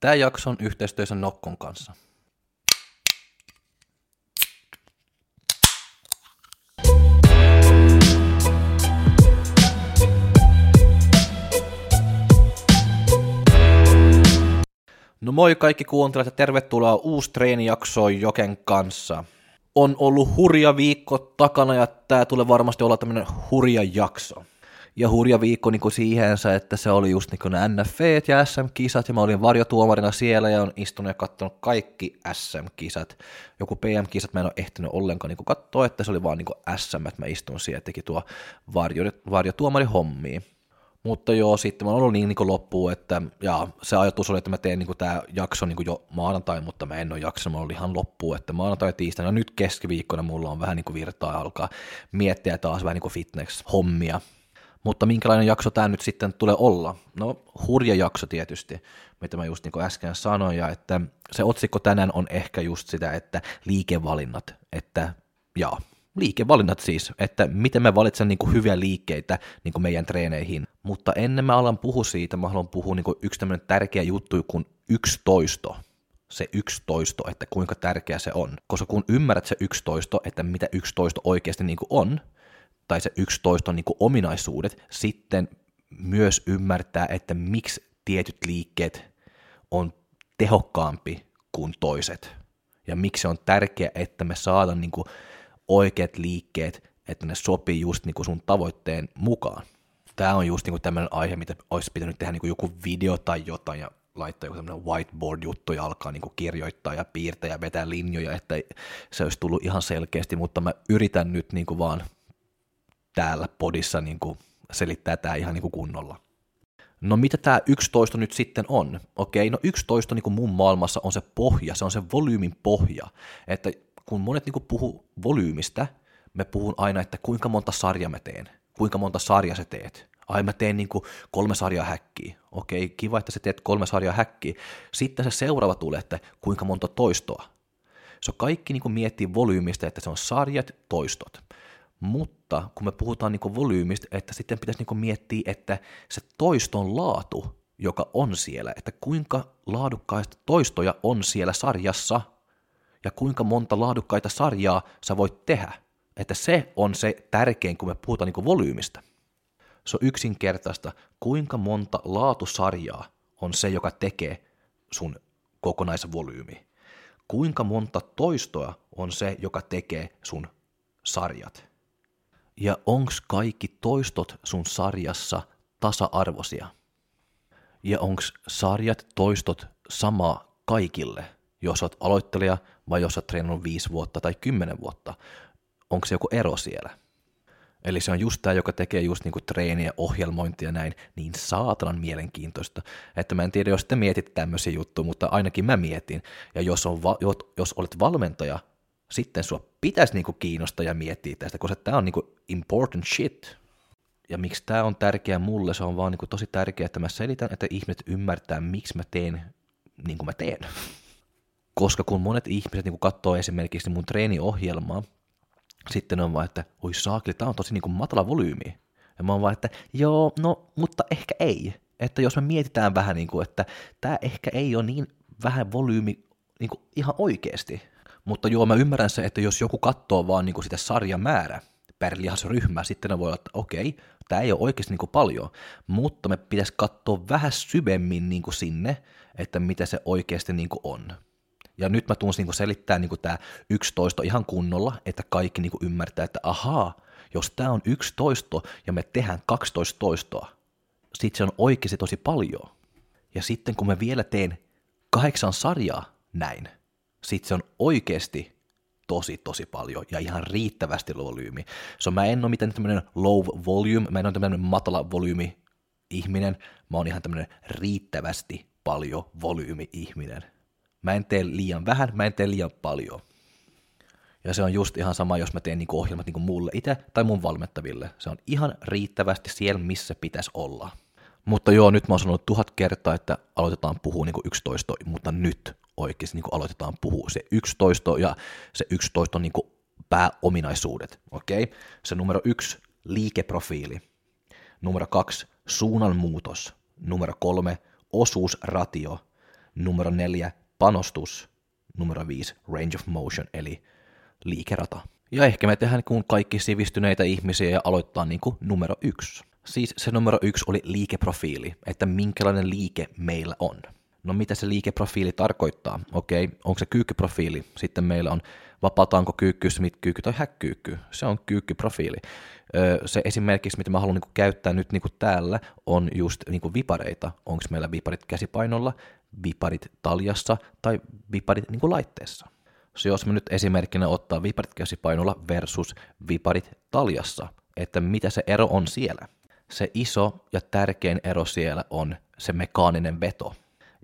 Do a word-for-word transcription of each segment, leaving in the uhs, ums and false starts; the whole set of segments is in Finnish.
Tämä jakso on yhteistyössä Nokkon kanssa. No moi kaikki kuuntelijat ja tervetuloa uusi treenijaksoon Joken kanssa. On ollut hurja viikko takana ja tämä tulee varmasti olla tämmöinen hurja jakso. Ja hurja viikko niin kuin siiheensä, että se oli just niin kuin ne N F V ja S M-kisat ja mä olin varjotuomarina siellä ja on istunut ja katsonut kaikki S M-kisat. Joku P M-kisat mä en ole ehtinyt ollenkaan niin kuin katsoa, että se oli vaan niin kuin S M, että mä istun siellä ja teki tuo varjo, varjotuomari hommia. Mutta joo, sitten mä oon ollut niin, niin kuin loppuun, että ja se ajatus oli, että mä teen niin kuin tämä jakso niin kuin jo maanantai, mutta mä en ole jaksanut, mä oon ollut ihan loppuun, että maanantai tiistaina, nyt keskiviikkona mulla on vähän niin kuin virtaa ja alkaa miettiä taas vähän niin kuin fitness-hommia. Mutta minkälainen jakso tämä nyt sitten tulee olla? No hurja jakso tietysti, mitä mä just niin kuin äsken sanoin, ja että se otsikko tänään on ehkä just sitä, että liikevalinnat, että jaa. Liikevalinnat siis, että miten mä valitsen niin kuin hyviä liikkeitä niin kuin meidän treeneihin. Mutta ennen mä alan puhua siitä, mä haluan puhua niin kuin yksi tämmöinen tärkeä juttu kuin yksi toisto. Se yksi toisto, että kuinka tärkeä se on. Koska kun ymmärrät se yksi toisto, että mitä yksi toisto oikeasti niin kuin on, tai se yksi toisto niin kuin ominaisuudet, sitten myös ymmärtää, että miksi tietyt liikkeet on tehokkaampi kuin toiset. Ja miksi on tärkeää, että me saadaan niin kuin oikeat liikkeet, että ne sopii just niinku sun tavoitteen mukaan. Tämä on just niinku tämmöinen aihe, mitä olisi pitänyt tehdä niinku joku video tai jotain ja laittaa joku tämmöinen whiteboard-juttu ja alkaa niinku kirjoittaa ja piirtää ja vetää linjoja, että se olisi tullut ihan selkeästi, mutta mä yritän nyt niinku vaan täällä podissa niinku selittää tämä ihan niinku kunnolla. No mitä tämä yksitoista nyt sitten on? Okei, no yksitoista niinku mun maailmassa on se pohja, se on se volyymin pohja, että kun monet niin kuin puhuu volyymistä, me puhun aina, että kuinka monta sarjaa mä teen, kuinka monta sarjaa sä teet. Ai mä teen niin kuin kolme sarjaa häkkiä. Okei, kiva, että sä teet kolme sarjaa häkkiä. Sitten se seuraava tulee, että kuinka monta toistoa. Se kaikki niin kuin miettii volyymista, että se on sarjat, toistot. Mutta kun me puhutaan niin kuin volyymista, että sitten pitäisi niin kuin miettiä, että se toiston laatu, joka on siellä, että kuinka laadukkaista toistoja on siellä sarjassa, ja kuinka monta laadukkaita sarjaa sä voit tehdä, että se on se tärkein, kun me puhutaan niin kuin volyymista. Se on yksinkertaista, kuinka monta laatusarjaa on se, joka tekee sun kokonaisvolyymi. Kuinka monta toistoa on se, joka tekee sun sarjat. Ja onks kaikki toistot sun sarjassa tasa-arvoisia? Ja onks sarjat, toistot sama kaikille? Jos olet aloittelija vai jos olet treenannut viisi vuotta tai kymmenen vuotta, onko se joku ero siellä? Eli se on just tämä, joka tekee just niinku treeniä, ohjelmointia ja näin, niin saatanan mielenkiintoista. Että mä en tiedä, jos te mietit tämmöisiä juttuja, mutta ainakin mä mietin. Ja jos, on va- jos olet valmentaja, sitten sua pitäisi niinku kiinnostaa ja miettiä tästä, koska tämä on niinku important shit. Ja miksi tämä on tärkeää mulle, se on vaan niinku tosi tärkeää, että mä selitän, että ihmiset ymmärtää, miksi mä teen niin kuin mä teen. Koska kun monet ihmiset niin katsoo esimerkiksi mun treeniohjelmaa, sitten on vaan, että oi saakeli, tää on tosi niin kuin matala volyymi. Ja mä oon vaan, että joo, no, mutta ehkä ei. Että jos me mietitään vähän, niin kuin, että tää ehkä ei ole niin vähän volyymi niin kuin ihan oikeasti. Mutta joo, mä ymmärrän se, että jos joku katsoo vaan niin kuin sitä sarjamäärä per lihasryhmä, sitten ne voi olla, että okei, tää ei ole oikeasti niin kuin paljon. Mutta me pitäisi katsoa vähän syvemmin niin kuin sinne, että mitä se oikeasti niin kuin on. Ja nyt mä tuun niinku selittämään niinku tämä yksitoista ihan kunnolla, että kaikki niinku ymmärtää, että ahaa, jos tämä on yksitoista ja me tehdään kaksitoista toistoa, sitten se on oikeasti tosi paljon. Ja sitten kun mä vielä teen kahdeksan sarjaa näin, sitten se on oikeasti tosi tosi paljon ja ihan riittävästi volyymi. So mä en ole mitään tämmöinen low volume, mä en ole tämmöinen matala volyymi ihminen, mä oon ihan tämmöinen riittävästi paljon volyymi ihminen. Mä en tee liian vähän, mä en tee liian paljon. Ja se on just ihan sama, jos mä teen niinku ohjelmat niinku mulle itse tai mun valmettaville. Se on ihan riittävästi siellä, missä pitäisi olla. Mutta joo, nyt mä oon sanonut tuhat kertaa, että aloitetaan puhua niinku yksitoista, mutta nyt oikeasti niinku aloitetaan puhua se yksitoista ja se yksitoista on niinku pääominaisuudet. Okei? Se numero yksi liikeprofiili. Numero kaksi, suunnanmuutos. Numero kolme, osuusratio. Numero neljä, panostus. Numero viisi, range of motion, eli liikerata. Ja ehkä me tehdään kuin kaikki sivistyneitä ihmisiä ja aloittaa niin kuin numero yksi. Siis se numero yksi oli liikeprofiili, että minkälainen liike meillä on. No mitä se liikeprofiili tarkoittaa? Okei, onko se kyykkyprofiili? Sitten meillä on vapautaanko kyykky, smith-kyykky tai häkkyykky. Se on kyykkyprofiili. Se esimerkiksi, mitä mä haluan niinku käyttää nyt niinku täällä, on just niinku vipareita. Onko meillä viparit käsipainolla, viparit taljassa tai viparit niinku laitteessa? Se jos me nyt esimerkkinä ottaa viparit käsipainolla versus viparit taljassa, että mitä se ero on siellä? Se iso ja tärkein ero siellä on se mekaaninen veto.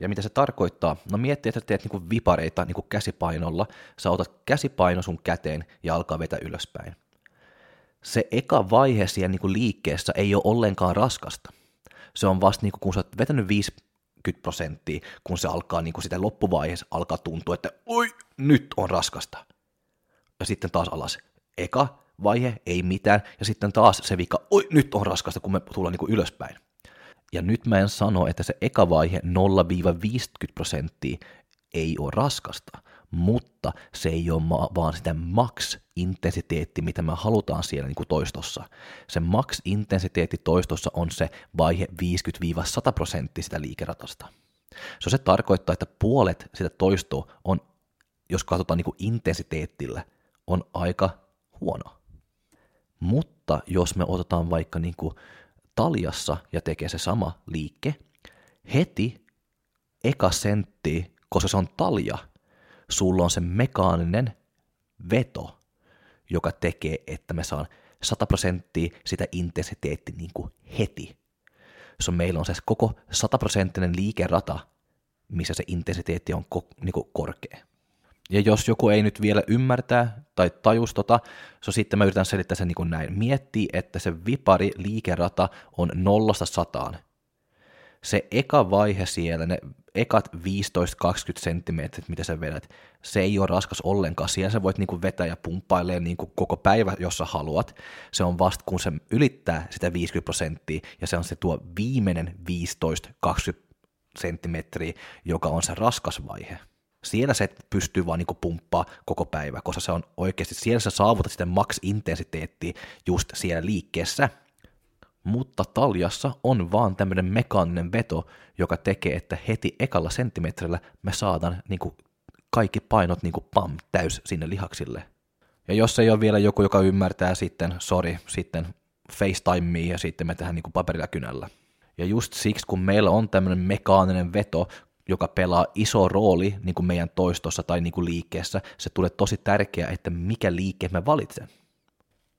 Ja mitä se tarkoittaa? No miettii, että teet niinku vipareita niinku käsipainolla, sä otat käsipaino sun käteen ja alkaa vetää ylöspäin. Se eka vaihe siellä niinku liikkeessä ei ole ollenkaan raskasta. Se on vasta niinku, kun sä oot vetänyt viisikymmentä prosenttia, kun se alkaa niinku sitä loppuvaiheessa alkaa tuntua, että oi, nyt on raskasta. Ja sitten taas alas. Eka vaihe, ei mitään, ja sitten taas se vika, oi, nyt on raskasta, kun me tullaan niinku ylöspäin. Ja nyt mä en sano, että se eka vaihe nolla viisikymmentä prosenttia ei ole raskasta, mutta se ei ole ma- vaan sitä max-intensiteetti, mitä me halutaan siellä niin kuin toistossa. Se max-intensiteetti toistossa on se vaihe viisikymmentä sata prosenttia sitä liikeratasta. Se, se tarkoittaa, että puolet sitä toistoa on, jos katsotaan niin kuin intensiteettillä, on aika huono. Mutta jos me otetaan vaikka niin kuin taljassa ja tekee se sama liike, heti eka sentti, koska se on talja, sulla on se mekaaninen veto, joka tekee, että me saan sata prosenttia sitä intensiteetti niin kuin heti. So meillä on se koko sataprosenttinen liikerata, missä se intensiteetti on ko- niin kuin korkea. Ja jos joku ei nyt vielä ymmärtää tai tajus tota, so sitten mä yritän selittää sen niin kuin näin. Miettii, että se vipari liikerata on nollasta sataan. Se eka vaihe siellä, ne ekat viisitoista kaksikymmentä senttimetrit, mitä sä vedät, se ei ole raskas ollenkaan. Siellä sä voit niin kuin vetää ja pumppailee niin kuin koko päivä, jos sä haluat. Se on vasta, kun se ylittää sitä viisikymmentä prosenttia, ja se on se tuo viimeinen viisitoista kaksikymmentä senttimetriä, joka on se raskas vaihe. Siellä se pystyy vaan niinku pumppaa koko päivä, koska se on oikeasti, siellä sä saavutat sitä max-intensiteettiä just siellä liikkeessä, mutta taljassa on vaan tämmöinen mekaaninen veto, joka tekee, että heti ekalla senttimetrillä me saadaan niinku kaikki painot niinku pam täys sinne lihaksille. Ja jos ei ole vielä joku, joka ymmärtää sitten, sorry, sitten FaceTimea ja sitten me tehdään niinku paperilla kynällä. Ja just siksi, kun meillä on tämmöinen mekaaninen veto, joka pelaa iso rooli niin kuin meidän toistossa tai niin kuin liikkeessä, se tulee tosi tärkeää, että mikä liike me valitsemme.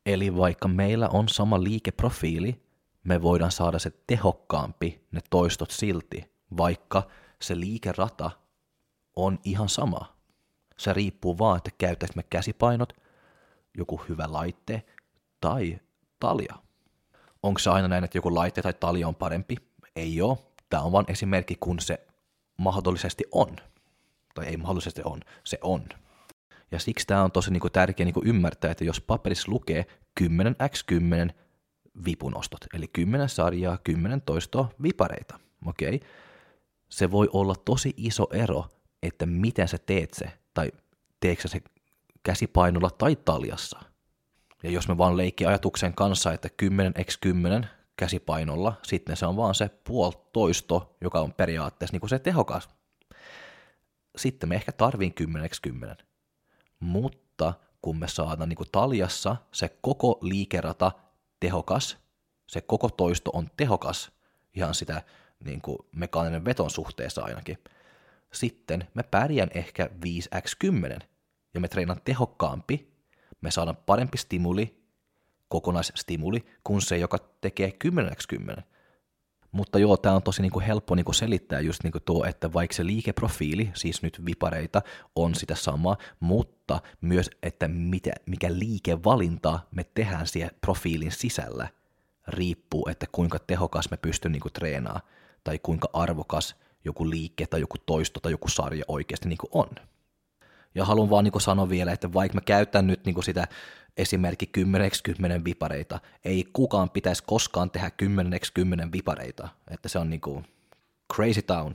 Eli vaikka meillä on sama liikeprofiili, me voidaan saada se tehokkaampi ne toistot silti, vaikka se liikerata on ihan sama. Se riippuu vaan, että käytäisiin me käsipainot, joku hyvä laite tai talja. Onko se aina näin, että joku laite tai talja on parempi? Ei ole. Tämä on vain esimerkki, kun se mahdollisesti on, tai ei mahdollisesti on, se on. Ja siksi tämä on tosi niinku tärkeä niinku ymmärtää, että jos paperissa lukee kymmenen kertaa kymmenen vipunostot, eli kymmenen sarjaa, kymmenen toistoa, vipareita, okei, okay. Se voi olla tosi iso ero, että miten sä teet se, tai teekö sä se käsipainolla tai taljassa. Ja jos me vaan leikki ajatuksen kanssa, että kymmenen kertaa kymmenen, käsipainolla, sitten se on vaan se puolitoisto, joka on periaatteessa niin kuin se tehokas. Sitten me ehkä tarviin kymmenen kertaa kymmenen. Mutta kun me saadaan niin kuin taljassa se koko liikerata tehokas, se koko toisto on tehokas, ihan sitä niin kuin mekaaninen veton suhteessa ainakin, sitten me pärjään ehkä viisi kertaa kymmenen ja me treenaan tehokkaampi, me saadaan parempi stimuli, kokonaisstimuli, kun se, joka tekee kymmenen kertaa kymmenen. Mutta joo, tämä on tosi niinku helppo niinku selittää just niinku tuo, että vaikka se liikeprofiili, siis nyt vipareita, on sitä samaa, mutta myös, että mitä, mikä liikevalinta me tehdään siellä profiilin sisällä, riippuu, että kuinka tehokas me pystyy niinku treenaamaan, tai kuinka arvokas joku liike tai joku toisto tai joku sarja oikeasti niinku on. Ja haluan vaan niin sanoa vielä, että vaikka mä käytän nyt niin sitä esimerkki kymmenen kymmenen vipareita, ei kukaan pitäisi koskaan tehdä kymmenen kymmenen vipareita, että se on niin kuin crazy town.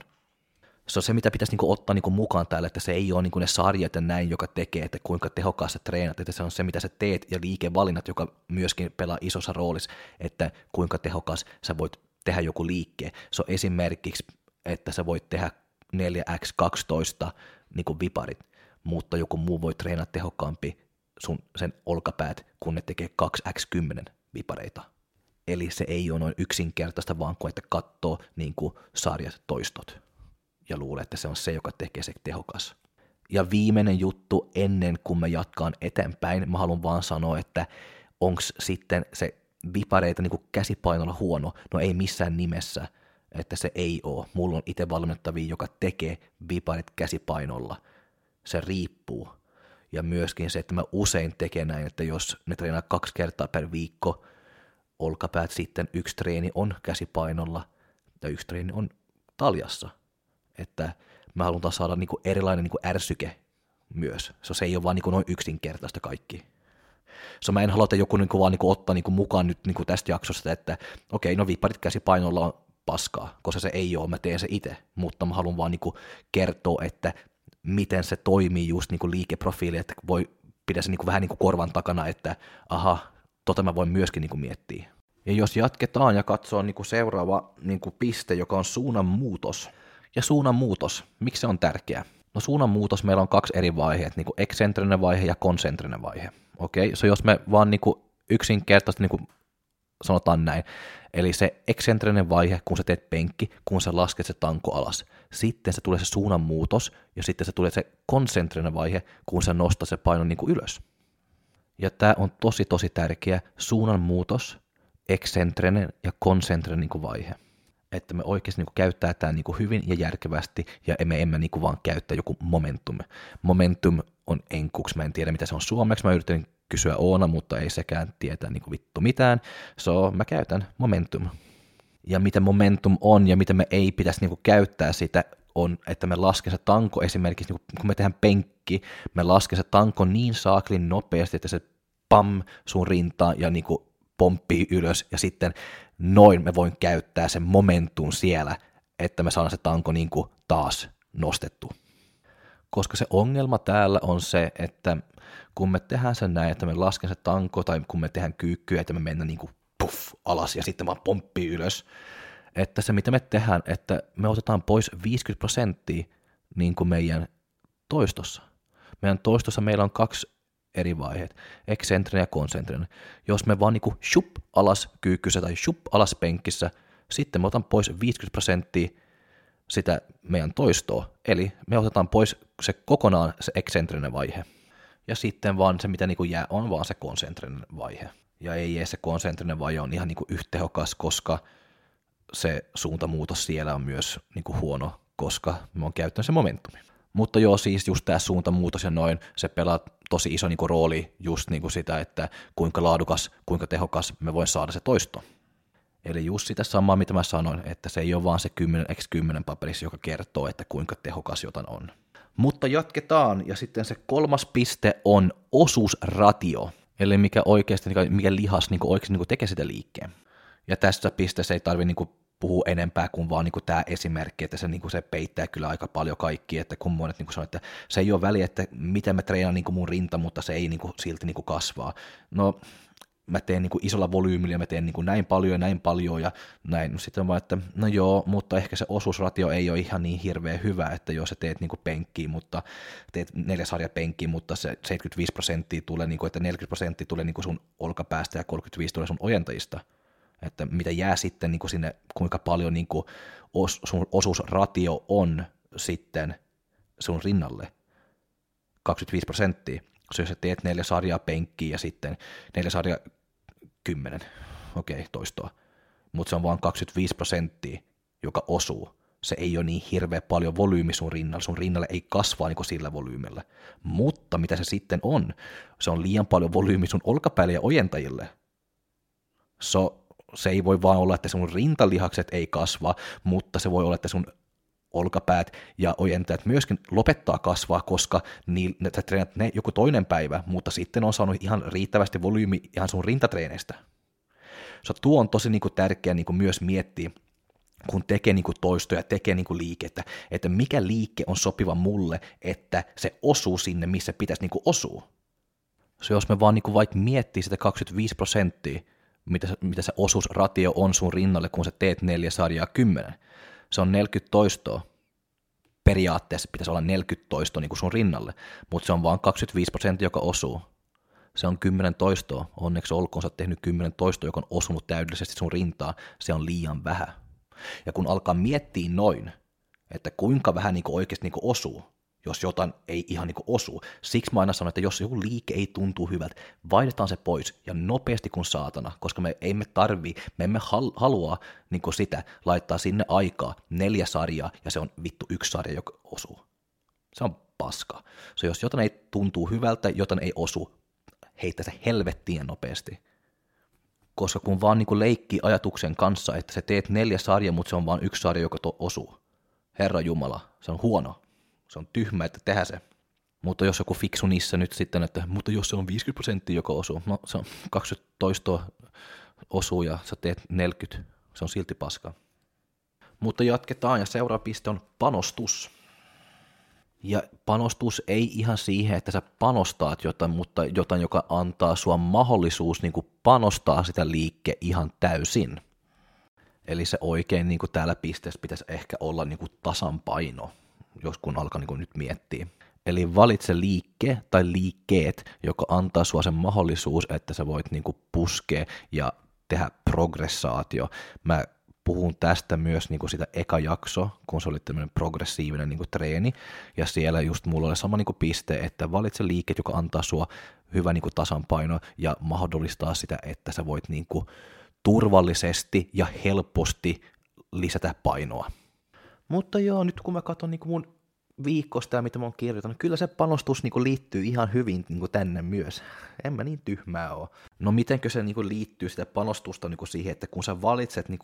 Se on se, mitä pitäisi niinku ottaa niinku mukaan täällä, että se ei ole niinku ne sarjat ja näin, joka tekee, että kuinka tehokkaasti treenat, että se on se, mitä sä teet, ja liikevalinnat, joka myöskin pelaa isossa roolissa, että kuinka tehokas sä voit tehdä joku liikkeen. Se on esimerkiksi, että sä voit tehdä neljä kertaa kaksitoista niinku viparit, mutta joku muu voi treenata tehokkaampi sun sen olkapäät, kun ne tekee kaksi kertaa kymmenen vipareita. Eli se ei ole noin yksinkertaista, vaan kun että katsoo niinku sarjat toistot. Ja luulen, että se on se, joka tekee se tehokas. Ja viimeinen juttu ennen kuin mä jatkaan eteenpäin, mä haluan vaan sanoa, että onks sitten se vipareita niin kuin käsipainolla huono? No ei missään nimessä, että se ei oo. Mulla on itse valmennettavia, joka tekee viparit käsipainolla. Se riippuu. Ja myöskin se, että mä usein tekee näin, että jos ne treenaa kaksi kertaa per viikko, olkapäät sitten yksi treeni on käsipainolla ja yksi treeni on taljassa. Että mä halutaan saada niinku erilainen niinku ärsyke myös. So, se ei ole vaan niinku noin yksinkertaista kaikki. So, mä en halua, että joku niinku vaan niinku ottaa niinku mukaan nyt niinku tästä jaksosta, että okei, okay, no viipparit käsipainolla on paskaa, koska se ei ole, mä teen se itse. Mutta mä haluan vaan niinku kertoa, että miten se toimii just niinku liikeprofiili, että voi pidä se niinku vähän niinku korvan takana, että aha, tota mä voin myöskin niinku miettiä. Ja jos jatketaan ja katsoo niinku seuraava niinku piste, joka on suunnanmuutos. Ja suunnanmuutos, miksi se on tärkeää? No suunnanmuutos, meillä on kaksi eri vaiheet, niin kuin eksentrinen vaihe ja konsentrinen vaihe. Okei, okay? So, jos me vaan niin kuin yksinkertaisesti niin kuin sanotaan näin, eli se eksentrinen vaihe, kun sä teet penkki, kun sä lasket se tanko alas, sitten se tulee se suunnanmuutos ja sitten se tulee se konsentrinen vaihe, kun sä nostat se paino niin kuin ylös. Ja tämä on tosi tosi tärkeä suunnanmuutos, eksentrinen ja konsentrinen niin kuin vaihe. Että me oikeasti niin kuin käyttää tämä niin kuin hyvin ja järkevästi, ja me emme niin kuin vaan käyttää joku momentum. Momentum on enkuksi, mä en tiedä mitä se on suomeksi, mä yritin kysyä Oona, mutta ei sekään tietää niin kuin vittu mitään, so mä käytän momentum. Ja mitä momentum on, ja mitä me ei pitäisi niin kuin käyttää sitä, on, että me lasken se tanko esimerkiksi, niin kuin, kun me tehdään penkki, me lasken se tanko niin saaklin nopeasti, että se pam sun rintaan, ja niin kuin pomppii ylös, ja sitten noin me voin käyttää sen momentum siellä, että me saadaan se tanko niin kuin taas nostettu. Koska se ongelma täällä on se, että kun me tehdään sen näin, että me lasken se tanko, tai kun me tehdään kyykkyä, että me mennään niin kuin puff alas, ja sitten vaan pomppii ylös, että se mitä me tehdään, että me otetaan pois viisikymmentä prosenttia niin kuin meidän toistossa. Meidän toistossa meillä on kaksi eri vaiheet, eksentrinen ja konsentrinen. Jos me vaan niinku shup alas kyykkyssä tai shup alas penkissä, sitten me otan pois viisikymmentä prosenttia sitä meidän toistoa, eli me otetaan pois se kokonaan se eksentrinen vaihe. Ja sitten vaan se mitä niinku jää on vaan se konsentrinen vaihe. Ja ei edes se konsentrinen vaihe on ihan niinku yhtä tehokas, koska se suuntamuutos siellä on myös niinku huono, koska me on käyttänyt se momentumi. Mutta joo, siis just tämä suuntamuutos ja noin, se pelaa tosi iso niinku rooli just niinku sitä, että kuinka laadukas, kuinka tehokas me voin saada se toisto. Eli just sitä samaa, mitä mä sanoin, että se ei ole vaan se kymmenen kertaa kymmenen paperissa, joka kertoo, että kuinka tehokas jotain on. Mutta jatketaan, ja sitten se kolmas piste on osuusratio, eli mikä oikeasti, mikä lihas niinku oikeasti niinku tekee sitä liikkeen. Ja tässä pisteessä ei tarvitse niinku puhuu enempää kuin vaan niinku tämä esimerkki, että se, niinku, se peittää kyllä aika paljon kaikki, että kun monet niinku sanoo, että se ei ole väliä, että miten mä treenaan niinku mun rinta, mutta se ei niinku silti niinku kasvaa. No mä teen niinku isolla volyymilla, mä teen niinku näin paljon ja näin paljon ja näin. No, sitten on vaan, että no joo, mutta ehkä se osuusratio ei ole ihan niin hirveän hyvä, että jos sä teet niinku penkkiä, mutta teet neljä sarjaa penkkiä, mutta se seitsemänkymmentäviisi prosenttia tulee, niinku, että neljäkymmentä prosenttia tulee niinku sun olkapäästä ja kolmekymmentäviisi tulee sun ojentajista. Että mitä jää sitten niin kuin sinne, kuinka paljon niin kuin os, sun osuusratio on sitten sun rinnalle, kaksikymmentäviisi prosenttia. So, jos sä teet neljä sarjaa penkkiä ja sitten neljä sarjaa kymmenen, okei, okay, toistoa, mutta se on vaan kaksikymmentäviisi prosenttia, joka osuu. Se ei ole niin hirveä paljon volyymi sun rinnalla, sun rinnalle ei kasvaa niin kuin sillä volyymilla. Mutta mitä se sitten on? Se on liian paljon volyymi sun olkapäälle ja ojentajille. So, se ei voi vaan olla, että sun rintalihakset ei kasva, mutta se voi olla, että sun olkapäät ja ojentajat myöskin lopettaa kasvaa, koska niin, sä treenat ne joku toinen päivä, mutta sitten on saanut ihan riittävästi volyymi ihan sun rintatreeneistä. So, tuo on tosi niin kuin, tärkeä niin kuin, myös miettiä, kun tekee niin kuin, toistoja, tekee niin kuin, liikettä, että mikä liike on sopiva mulle, että se osuu sinne, missä pitäisi niin kuin, osua. So, jos me vaan niin kuin, vaikka miettii sitä kaksikymmentäviisi prosenttia, mitä, mitä se osuusratio on sun rinnalle, kun sä teet neljä sarjaa kymmenen, se on neljäkymmentä toistoa. Periaatteessa pitäisi olla neljäkymmentä toistoa niin kuin sun rinnalle, mutta se on vaan kaksikymmentäviisi prosenttia, joka osuu. Se on kymmenen toistoa. Onneksi olkoon, sä oot tehnyt kymmenen toistoa, joka on osunut täydellisesti sun rintaa. Se on liian vähän. Ja kun alkaa miettiä noin, että kuinka vähän niin kuin oikeasti niin kuin osuu, jos jotain ei ihan niin kuin osu. Siksi mä aina sanon, että jos joku liike ei tuntuu hyvältä, vaihdetaan se pois ja nopeasti kuin saatana, koska me emme tarvii, me emme halua niin kuin sitä laittaa sinne aikaa neljä sarjaa ja se on vittu yksi sarja, joka osuu. Se on paska. So, jos jotain ei tuntuu hyvältä, jotain ei osu, heitä se helvettiin nopeasti. Koska kun vaan niin kuin leikkii ajatuksen kanssa, että sä teet neljä sarjaa, mutta se on vaan yksi sarja, joka to- osuu. Herra Jumala, se on huono. Se on tyhmä, että tehdä se. Mutta jos joku fiksu niissä nyt sitten, että mutta jos se on viisikymmentä prosenttia, joka osuu, no se on kaksikymmentä toistoa osuu ja sä teet neljäkymmentä, se on silti paska. Mutta jatketaan ja seuraava piste on panostus. Ja panostus ei ihan siihen, että sä panostaat jotain, mutta jotain, joka antaa sua mahdollisuus niin kuin panostaa sitä liikkeen ihan täysin. Eli se oikein niin kuin täällä pisteessä pitäisi ehkä olla niin kuin tasanpaino. Joskun alkaa niin kuin nyt miettiä. Eli valitse liikke tai liikkeet, joka antaa sinua sen mahdollisuus, että sä voit niin kuin puskea ja tehdä progressaatio. Mä puhun tästä myös niin kuin sitä eka jakso, kun se oli tämmöinen progressiivinen niin kuin treeni, ja siellä just mulla oli sama niin kuin piste, että valitse liikkeet, joka antaa sinua hyvä niin kuin tasanpaino ja mahdollistaa sitä, että sä voit niin kuin turvallisesti ja helposti lisätä painoa. Mutta joo, nyt kun mä katson niin mun viikosta ja mitä mä oon kirjoittanut, kyllä se panostus niin liittyy ihan hyvin niin tänne myös. En mä niin tyhmää oo. No mitenkö se niin liittyy sitä panostusta niin siihen, että kun sä valitset niin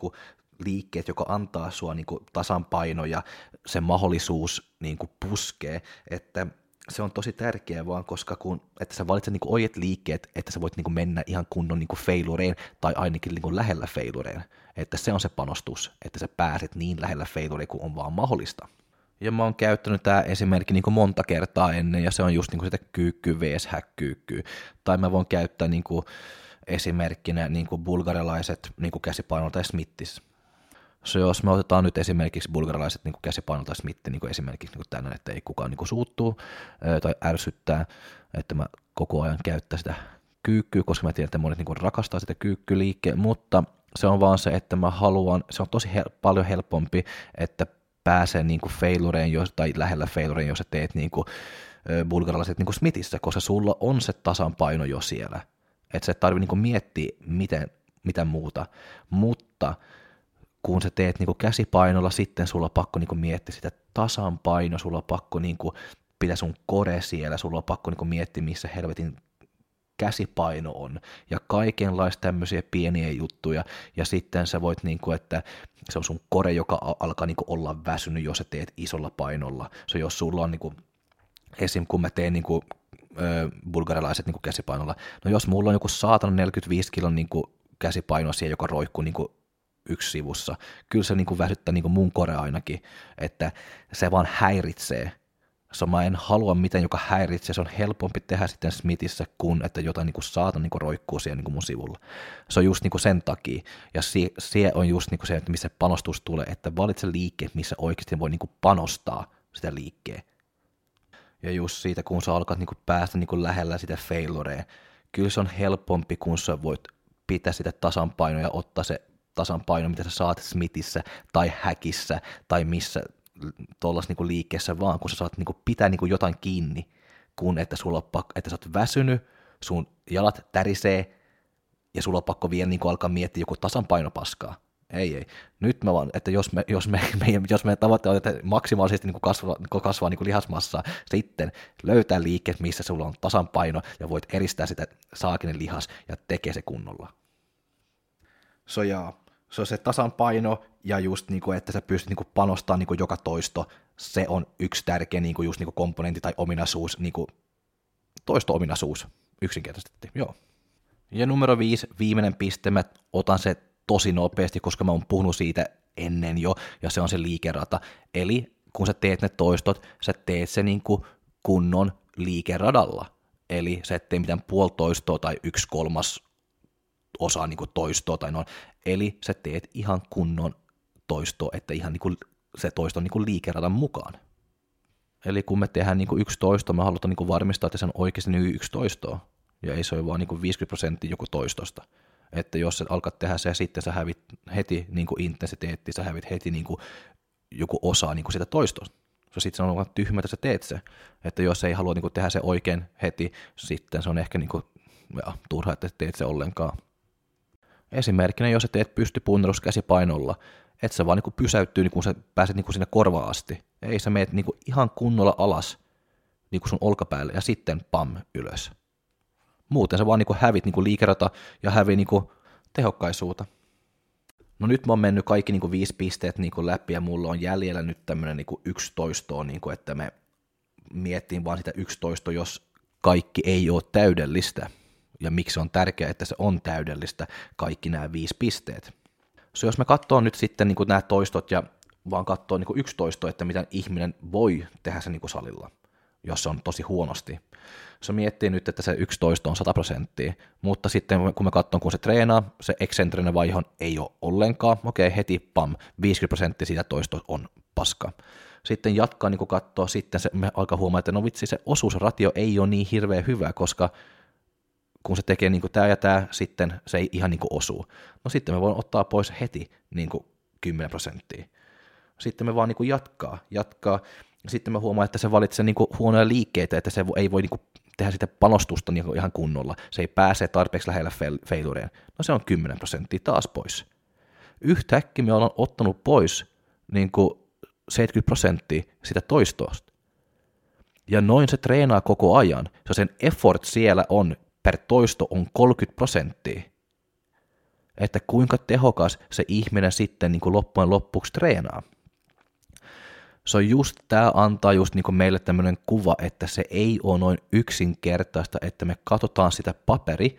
liikkeet, joka antaa sua niin tasanpaino ja se mahdollisuus niin puskee, että se on tosi tärkeää vaan, koska kun, että sä valitset niin oikeat liikkeet, että sä voit niin mennä ihan kunnon niin failureen tai ainakin niin lähellä failureen. Että se on se panostus, että sä pääset niin lähellä failureen kuin on vaan mahdollista. Ja mä oon käyttänyt tää esimerkki niin monta kertaa ennen ja se on just niin sitä kyykkyy vs häkkyykkyy. Tai mä voin käyttää niin esimerkkinä niin bulgarilaiset niin käsipainolla tai smittis. So, jos me otetaan nyt esimerkiksi bulgarilaiset niin käsipaino tai smitti niin esimerkiksi niin tänään, että ei kukaan niin suuttuu tai ärsyttää, että mä koko ajan käyttää sitä kyykkyä, koska mä tiedän, että monet niin rakastaa sitä kyykkyliikkeä, mutta se on vaan se, että mä haluan, se on tosi hel- paljon helpompi, että pääsee niin failureen jos, tai lähellä failureen, jos sä teet niin bulgarilaiset niin smitissä, koska sulla on se tasanpaino jo siellä, että sä et tarvitse niin miettiä miten, mitä muuta, mutta kun sä teet niinku käsipainolla, sitten sulla on pakko niinku miettiä sitä tasanpainoa, sulla on pakko niinku pitää sun kore siellä, sulla on pakko niinku miettiä, missä helvetin käsipaino on, ja kaikenlaista tämmöisiä pieniä juttuja, ja sitten sä voit, niinku, että se on sun kore, joka alkaa niinku olla väsynyt, jos sä teet isolla painolla. Se jos sulla on, niinku, esim. Kun mä teen niinku, ö, bulgarilaiset niinku käsipainolla, no jos mulla on joku saatana neljäkymmentäviisi kilon niinku käsipainoa siellä, joka roikkuu niinku, yksi sivussa. Kyllä se niinku väsyttää niinku mun kore ainakin, että se vaan häiritsee. So, mä en halua mitään, joka häiritsee. Se on helpompi tehdä sitten Smithissä kuin, että jotain niinku saatan niinku roikkuu siellä niinku mun sivulla. Se on just niinku sen takia. Ja si- se on just niinku se, että missä panostus tulee, että valitse liikkeet, missä oikeasti voi niinku panostaa sitä liikkeen. Ja just siitä, kun sä alkat niinku päästä niinku lähellä sitä failureen, kyllä se on helpompi, kun sä voit pitää sitä tasanpainoa ja ottaa se tasanpaino, mitä sä saat Smithissä tai häkissä tai missä tuollaisessa niinku liikkeessä vaan, kun sä saat niinku pitää niinku jotain kiinni, kun että, sulla on pakko, että sä oot väsynyt, sun jalat tärisee ja sulla on pakko vielä niinku alkaa miettiä joku tasanpainopaskaa. Ei, ei. Nyt mä vaan, että jos me, jos me, me, jos me tavoitteena, että maksimaalisesti niinku kasvaa, kasvaa niinku lihasmassaa, sitten löytää liikkeet, missä sulla on tasanpaino ja voit eristää sitä saakinen lihas ja tekee se kunnolla. So, jaa. se on se tasanpaino ja just niinku, että sä pystyt niinku panostamaan niinku joka toisto, se on yksi tärkeä niinku just niinku komponentti tai ominaisuus, niinku toisto-ominaisuus yksinkertaisesti, joo. Ja numero viisi, viimeinen piste, mä otan se tosi nopeasti, koska mä oon puhunut siitä ennen jo, ja se on se liikerata. Eli kun sä teet ne toistot, sä teet se niinku kunnon liikeradalla. Eli sä et tee mitään puolitoistoa tai yksi kolmas osaa niinku toistoa tai noin. Eli sä teet ihan kunnon toistoa, että ihan niinku se toisto on niinku liikeradan mukaan. Eli kun me tehdään niinku yksi toisto, me halutaan niinku varmistaa, että se on oikeasti niinku yksi toistoa. Ja ei se ole vaan niinku viisikymmentä prosenttia joku toistosta. Että jos sä alkaa tehdä se ja sitten sä hävit heti niinku intensiteetti, sä hävit heti niinku joku osa niinku sitä toistosta. Sitten se on vaan tyhmä, että sä teet se. Että jos ei halua niinku tehdä se oikein heti, sitten se on ehkä niinku, ja, turha, että teet se ollenkaan. Esimerkkinä, jos sä teet pystypunnerus käsipainolla, et sä vaan niinku pysäyttyy, niin kun sä pääset niinku sinne korvaan asti. Ei sä meet niinku ihan kunnolla alas niinku sun olkapäälle ja sitten pam ylös. Muuten sä vaan niinku hävit niinku liikerata ja hävi niinku tehokkaisuutta. No nyt mä oon mennyt kaikki niinku viisi pisteet niinku läpi ja mulla on jäljellä nyt tämmönen niinku yksi toistoa, niinku, että me miettiin vaan sitä yksi toistoa, jos kaikki ei ole täydellistä. Ja miksi on tärkeää, että se on täydellistä, kaikki nämä viisi pisteet. So, jos me katsoo nyt sitten niinku nämä toistot ja vaan katsoo niinku yksi toisto, että miten ihminen voi tehdä se niinku salilla, jos se on tosi huonosti. Se miettii nyt, että se yksi toisto on sata prosenttia, mutta sitten kun me katson, kun se treenaa, se eksentrinen vaihe ei ole ollenkaan, okei, heti pam, viisikymmentä prosenttia siitä toisto on paska. Sitten jatkaa, niin kun katsoo, sitten se, me alkaa huomaa, että no vitsi, se osuusratio ei ole niin hirveän hyvä, koska kun se tekee niin kuin tämä ja tämä, sitten se ei ihan niin kuin osu. No sitten me voin ottaa pois heti niin kuin kymmenen prosenttia. Sitten me vaan niin kuin jatkaa, jatkaa. Sitten mä huomaan, että se valitsee niin kuin huonoja liikkeitä, että se ei voi niin kuin tehdä sitä panostusta niin kuin ihan kunnolla. Se ei pääse tarpeeksi lähellä feilureen. No se on kymmenen prosenttia taas pois. Yhtäkkiä me ollaan ottanut pois niin kuin seitsemänkymmentä prosenttia sitä toistosta. Ja noin se treenaa koko ajan. Se sen effort siellä on per toisto on kolmekymmentä prosenttia, että kuinka tehokas se ihminen sitten niin kuin loppujen loppuksi treenaa. Se on just, tämä antaa just niin kuin meille tämmöinen kuva, että se ei ole noin yksinkertaista, että me katsotaan sitä paperi,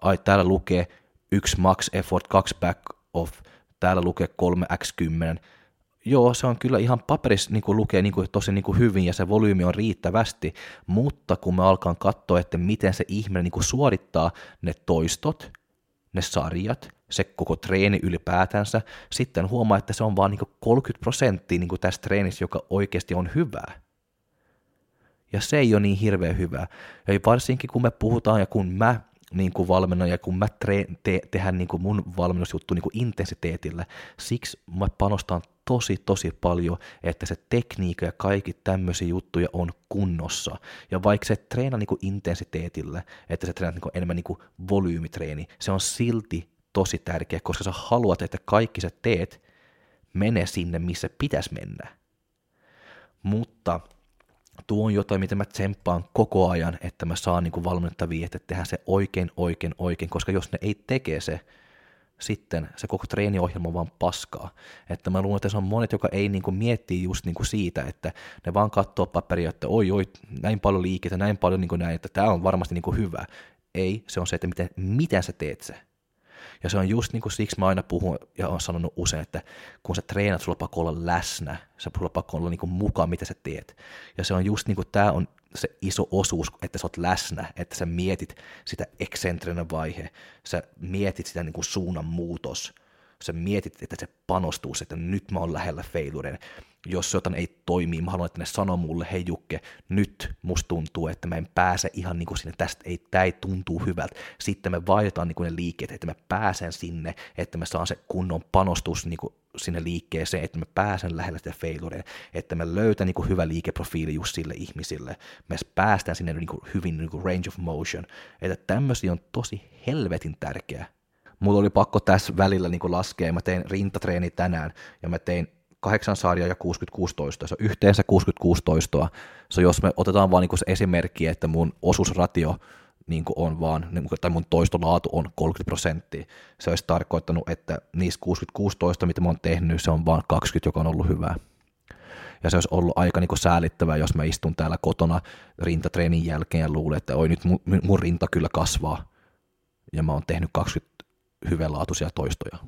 ai täällä lukee yksi max effort, kaksi back off, täällä lukee kolme kertaa kymmenen, joo, se on kyllä ihan paperissa niin kuin lukee niin kuin, tosi niin kuin hyvin ja se volyymi on riittävästi, mutta kun me alkaan katsoa, että miten se ihminen niin kuin suorittaa ne toistot, ne sarjat, se koko treeni ylipäätänsä, sitten huomaa, että se on vaan niin kuin kolmekymmentä prosenttia niin kuin tässä treenissä, joka oikeasti on hyvää. Ja se ei ole niin hirveän hyvää. Ja varsinkin kun me puhutaan ja kun mä niin kuin valmennan ja kun mä treen, te, tehdään niin kuin mun valmennusjuttu niin kuin intensiteetillä, siksi mä panostan tosi, tosi paljon, että se tekniikka ja kaikki tämmöisiä juttuja on kunnossa. Ja vaikka se treenaa niinku intensiteetillä, että se treenaa niinku enemmän niinku volyymitreeni, se on silti tosi tärkeä, koska sä haluat, että kaikki sä teet menee sinne, missä pitäisi mennä. Mutta tuo on jotain, mitä mä tsemppaan koko ajan, että mä saan niinku valmennettavia, että tehdään se oikein, oikein, oikein, koska jos ne ei tekee se, sitten se koko treeniohjelma vaan paskaa. Että mä luulen, että se on monet, joka ei niinku miettii just niinku siitä, että ne vaan katsoo paperia, että oi, oi, näin paljon liikettä, näin paljon niinku näin, että tää on varmasti niinku hyvä. Ei, se on se, että miten, miten sä teet se. Ja se on just niinku siksi mä aina puhun ja olen sanonut usein, että kun sä treenat, sulla pakko olla läsnä, sä sulla pakko olla niinku mukaan, mitä sä teet. Ja se on just niinku, tää on se iso osuus, että sä oot läsnä, että sä mietit sitä eksentrinen vaihe, sä mietit sitä niinku suunnan muutos, sä mietit, että se panostuu, että nyt mä oon lähellä failureen. Jos jotain ei toimi, mä haluan, että ne sanoo mulle, hei Jukke, nyt musta tuntuu, että mä en pääse ihan niin kuin sinne, tästä ei, tää ei tuntuu hyvältä. Sitten me vaihdetaan niin kuin ne liikkeet, että mä pääsen sinne, että mä saan se kunnon panostus niin kuin sinne liikkeeseen, että mä pääsen lähelle sitä failureen, että mä löytän niin kuin hyvä liikeprofiili just sille ihmisille. Me päästään sinne niin kuin hyvin niin kuin range of motion. Että tämmöisiä on tosi helvetin tärkeää. Mulla oli pakko tässä välillä niin kuin laskea, mä tein rintatreeni tänään ja mä tein kahdeksan sarjaa ja kuusikymmentäkuusi toistoa. Se on yhteensä kuusikymmentäkuusi toistoa. Se jos me otetaan vaan niinku se esimerkki, että mun osuusratio niin kuin on vaan, niin kuin, tai mun toistolaatu on kolmekymmentä prosenttia. Se olisi tarkoittanut, että niissä kuusikymmentäkuusi toista, mitä mä oon tehnyt, se on vaan kaksikymmentä, joka on ollut hyvää. Ja se olisi ollut aika niin kuin säälittävää, jos mä istun täällä kotona rintatreenin jälkeen ja luulen, että oi nyt mun rinta kyllä kasvaa. Ja mä oon tehnyt kaksikymmentä hyvänlaatuisia toistoja.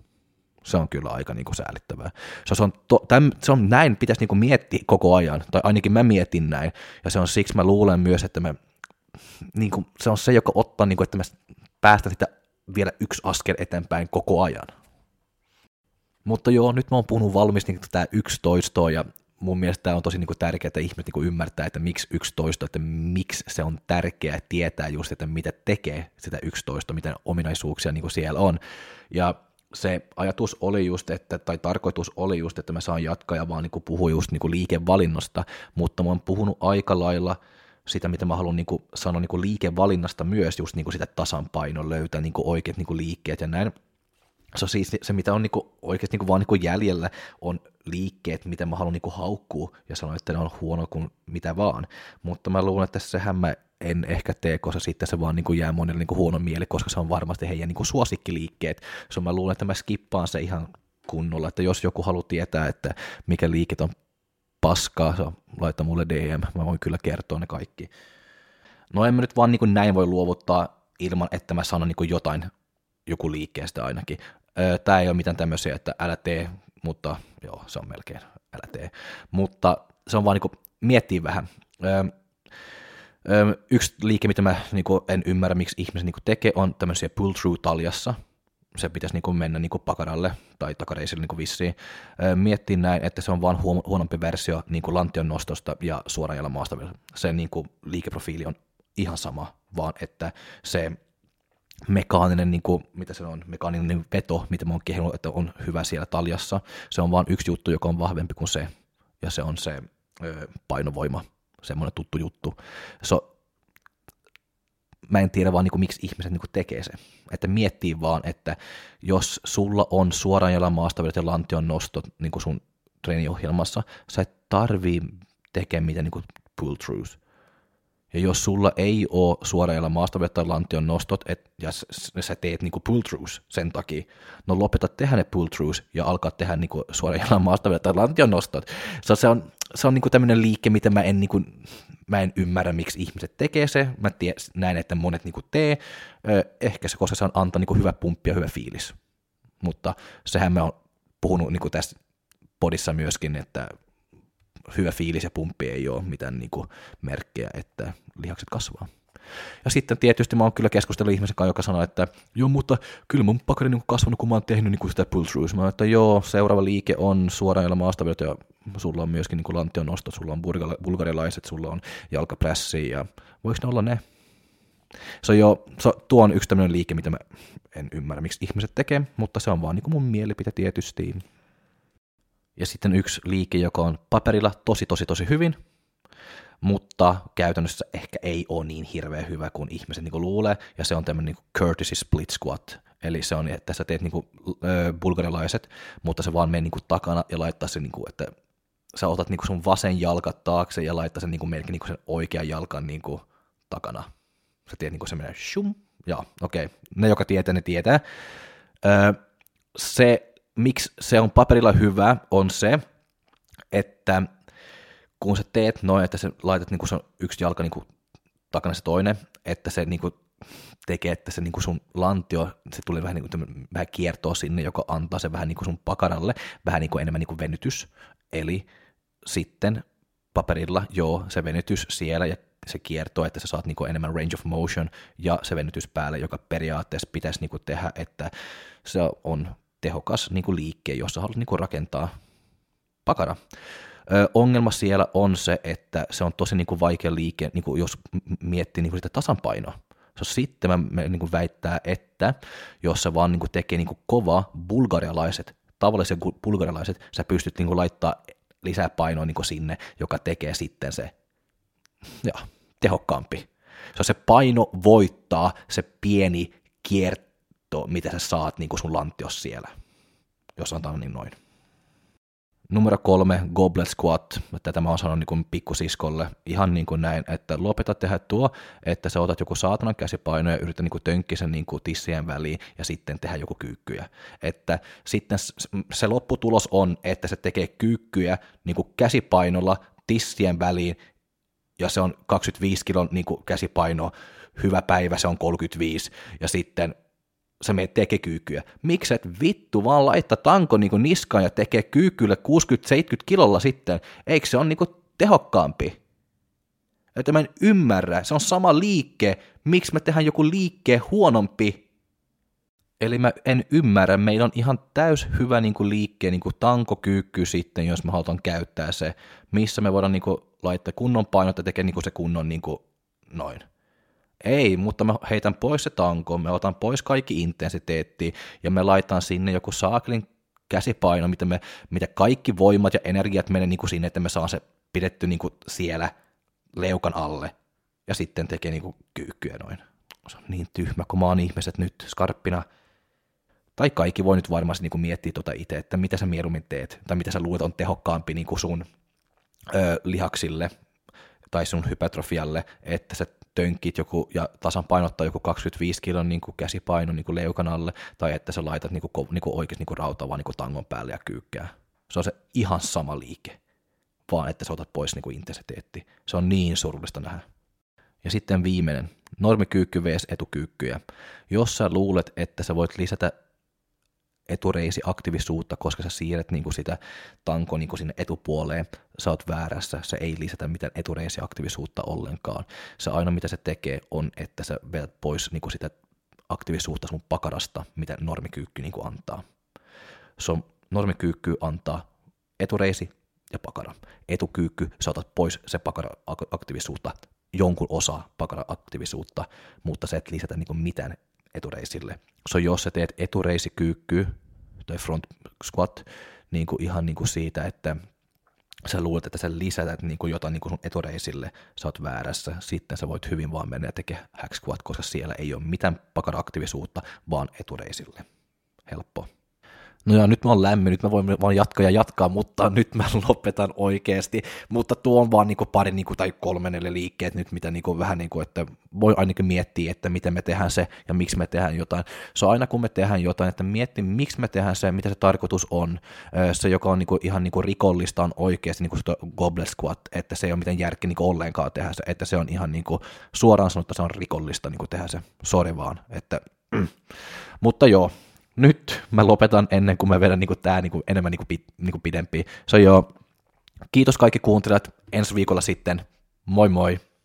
Se on kyllä aika niin kuin säälittävää. Se on to, tämän, se on, näin pitäisi niin kuin miettiä koko ajan, tai ainakin mä mietin näin. Ja se on siksi mä luulen myös, että mä, niin kuin, se on se, joka ottaa, niin kuin, että mä päästän sitä vielä yksi askel eteenpäin koko ajan. Mutta joo, nyt mä oon puhunut valmis niin kuin tätä yksitoistoa, ja mun mielestä tämä on tosi niin kuin tärkeää, että ihmiset niin kuin ymmärtää, että miksi yksitoisto, että miksi se on tärkeää tietää just, että mitä tekee sitä yksitoisto, mitä ominaisuuksia niin kuin siellä on. Ja se ajatus oli just, että, tai tarkoitus oli just, että mä saan jatkaa ja vaan niin kuin puhua just niin kuin liikevalinnosta, mutta mä oon puhunut aika lailla sitä, mitä mä haluan niin kuin sanoa niin kuin liikevalinnasta myös, just niin kuin sitä tasapainoa, löytää niin kuin oikeat niin kuin liikkeet ja näin. Se, siis, se mitä on niin kuin oikeasti niin kuin vaan niin kuin jäljellä, on liikkeet, mitä mä haluan niin kuin haukkua ja sanoa, että ne on huono kuin mitä vaan, mutta mä luulen, että sehän mä en ehkä tee, koska sitten se vaan niin kuin jää monelle niin kuin huono mieli, koska se on varmasti heidän niin kuin suosikkiliikkeet. So, mä luulen, että mä skippaan se ihan kunnolla, että jos joku haluaa tietää, että mikä liike on paskaa, se laita mulle D M, mä voin kyllä kertoa ne kaikki. No en mä nyt vaan niin kuin näin voi luovuttaa ilman, että mä sanon niin kuin jotain joku liikkeestä ainakin. Tää ei ole mitään tämmöisiä, että älä tee, mutta joo, se on melkein älä tee. Mutta se on vaan niin kuin, miettii vähän. Öö, öö, yksi liike, mitä mä niin kuin, en ymmärrä, miksi ihmiset niin kuin, tekee, on tämmöisiä pull-through taljassa. Se pitäisi niin kuin, mennä niin kuin, pakaralle tai takareisille niin kuin, vissiin. Öö, miettii näin, että se on vaan huom- huonompi versio niin kuin, lantion nostosta ja suoraan jalan maasta. Se niin kuin, liikeprofiili on ihan sama, vaan että se mekaaninen, niin kuin, mitä se on, mekaaninen veto, mitä mä oon kehunut, että on hyvä siellä taljassa. Se on vaan yksi juttu, joka on vahvempi kuin se, ja se on se ö, painovoima, semmoinen tuttu juttu. So, mä en tiedä vaan, niin kuin, miksi ihmiset niin kuin, tekee se. Että miettii vaan, että jos sulla on suoraan jalan maastavedot ja lantion nostot niin kuin sun treeniohjelmassa, sä et tarvii tekemään mitään niin pull-throughs. Ja jos sulla ei ole suoraan maastavedot tai lantion nostot, et, ja sä teet niinku pull-throughs sen takia, no lopeta tehdä ne pull-throughs ja alkaa tehdä niinku suoraan maastavedot tai lantion nostot. So, se on, se on niinku tämmöinen liike, mitä mä en, niinku, mä en ymmärrä, miksi ihmiset tekee se. Mä tie, näen, että monet niinku tee. Ehkä se, koska se on antaa niinku hyvä pumppi ja hyvä fiilis. Mutta sehän mä oon puhunut niinku tässä podissa myöskin, että hyvä fiilis ja pumppi ei ole mitään niin kuin merkkejä, että lihakset kasvaa. Ja sitten tietysti mä oon kyllä keskustellut ihmisen kanssa, joka sanoo, että joo, mutta kyllä mun pakari on kasvanut, kun mä oon tehnyt niin kuin sitä pull-throughs. Mä oon, että joo, seuraava liike on suoraan jolla maastavedot ja sulla on myöskin niin lantion nostot, sulla on bulgarilaiset, sulla on jalkaprässi ja voiko ne olla ne? Se on jo, se, tuo on yksi tämmöinen liike, mitä mä en ymmärrä, miksi ihmiset tekee, mutta se on vaan niin kuin mun mielipite tietysti. Ja sitten yksi liike, joka on paperilla tosi, tosi, tosi hyvin, mutta käytännössä ehkä ei ole niin hirveän hyvä kuin ihmiset niin kuin luulee, ja se on tämmöinen niin kuin courtesy split squat. Eli se on, että sä teet niin kuin, ö, bulgarilaiset, mutta se vaan menee niin kuin takana ja laittaa sen, niin kuin, että sä otat niin kuin sun vasen jalka taakse ja laittaa sen niin kuin melkein niin kuin sen oikean jalkan niin kuin takana. Sä teet niin kuin se menee shum. Jaa, okei. Okay. Ne, joka tietää, ne tietää. Ö, se... Miksi se on paperilla hyvä, on se, että kun sä teet noin, että sä laitat niin kun se yksi jalka niin kun takana se toinen, että se niin kun tekee, että se niin kun sun lantio, se tulee vähän, niin kun, vähän kiertoa sinne, joka antaa se vähän niin kun sun pakaralle, vähän niin kun enemmän niin kun venytys. Eli sitten paperilla, joo, se venytys siellä ja se kiertoo, että sä saat niin kun enemmän range of motion ja se venytys päälle, joka periaatteessa pitäisi niin kun tehdä, että se on tehokas niin kuin liike, jossa haluat niin kuin rakentaa pakara. Ö, ongelma siellä on se, että se on tosi niin kuin vaikea liike, niin kuin jos miettii niin kuin sitä tasanpainoa. Sitten mä niin kuin väittää, että jos sä vaan niin kuin tekee niin kuin kova bulgarialaiset, tavalliset bulgarialaiset, sä pystyt niin kuin laittaa lisää painoa niin kuin sinne, joka tekee sitten se ja, tehokkaampi. Se paino voittaa se pieni kierto, mitä sä saat niin kuin sun lantiossa siellä, jos sanotaan niin noin. Numero kolme, goblet squat, tätä mä oon sanonut niin kuin pikkusiskolle, ihan niin kuin näin, että lopeta tehdä tuo, että sä otat joku saatanan käsipaino ja yritä niin kuin tönkkiä sen niin kuin tissien väliin ja sitten tehdä joku kyykkyjä. Että sitten se lopputulos on, että se tekee kyykkyjä niin kuin käsipainolla tissien väliin ja se on kaksikymmentäviisi kilon niin kuin käsipainoa, hyvä päivä se on kolmekymmentäviisi ja sitten se menet tekee kyykkyä. Miksi et vittu vaan laittaa tanko niin niskaan ja tekee kyykkylle kuusikymmentä seitsemänkymmentä kilolla sitten? Eikö se ole niin tehokkaampi? Että mä en ymmärrä. Se on sama liike. Miksi me tehdään joku liikkeen huonompi? Eli mä en ymmärrä. Meillä on ihan täys hyvä niin liikkeen niin tankokyykky sitten, jos mä halutaan käyttää se, missä me voidaan niin laittaa kunnon painot ja tekee niin se kunnon niin noin. Ei, mutta mä heitän pois se tanko, me otan pois kaikki intensiteetti ja me laitan sinne joku saakelin käsipaino, mitä, me, mitä kaikki voimat ja energiat menee niin kuin sinne, että me saan se pidetty niin kuin siellä leukan alle ja sitten tekee niin kuin kyykkyä noin. Se on niin tyhmä, kun mä oon ihmiset nyt skarppina. Tai kaikki voi nyt varmasti niin kuin miettiä tuota itse, että mitä sä mieluummin teet tai mitä sä luulet on tehokkaampi niin kuin sun ö, lihaksille tai sun hypertrofialle, että se tönkit joku ja tasan painottaa joku kaksikymmentäviisi kilon niin kuin käsipaino niin kuin leukan alle, tai että sä laitat niin kuin, niin kuin oikeasti niin rautaa vaan niin kuin tangon päälle ja kyykkää. Se on se ihan sama liike, vaan että sä otat pois niin kuin intensiteetti. Se on niin surullista nähdä. Ja sitten viimeinen, normikyykky versus etukyykkyjä. Jos sä luulet, että sä voit lisätä etureisiaktiivisuutta, koska sä siirret niin kuin sitä tankoa niin kuin sinne etupuoleen, sä oot väärässä, se ei lisätä mitään etureisiaktiivisuutta ollenkaan. Se aina mitä se tekee on, että sä vedät pois niin kuin sitä aktiivisuutta sun pakarasta, mitä normikyykky niin kuin antaa. Se on, normikyykky antaa etureisi ja pakara. Etukyykky, sä otat pois se pakara-aktiivisuutta, jonkun osa pakara-aktiivisuutta, mutta sä et lisätä niin kuin mitään etureisille. So, jos sä teet etureisikyykky tai front squat niin kuin ihan niin kuin siitä, että sä luulet, että sä lisätät niin kuin jotain niin kuin sun etureisille, sä oot väärässä, sitten sä voit hyvin vaan mennä ja tekee hack squat, koska siellä ei ole mitään pakara-aktiivisuutta, vaan etureisille. Helppo. No ja nyt mä oon lämmin, mä voin vaan jatkaa ja jatkaa, mutta nyt mä lopetan oikeasti. Mutta tuo on vaan niinku pari niinku, tai kolme neljä liikkeet nyt, mitä niinku, vähän niin kuin, että voi ainakin miettiä, että miten me tehdään se ja miksi me tehdään jotain. Se on aina kun me tehdään jotain, että mietti miksi me tehdään se, mitä se tarkoitus on. Se, joka on niinku, ihan niinku rikollista, on oikeasti niinku goblet squat, että se ei ole mitään järkeä niinku ollenkaan tehdä se. Että se on ihan niinku, suoraan sanottuna, se on rikollista niinku tehdä se. Sori vaan. Että, mm. Mutta joo. Nyt mä lopetan ennen kuin mä vedän niinku tää niinku enemmän niinku pi, niinku pidempiä. Se on joo. Kiitos kaikki kuuntelijat. Ensi viikolla sitten. Moi moi.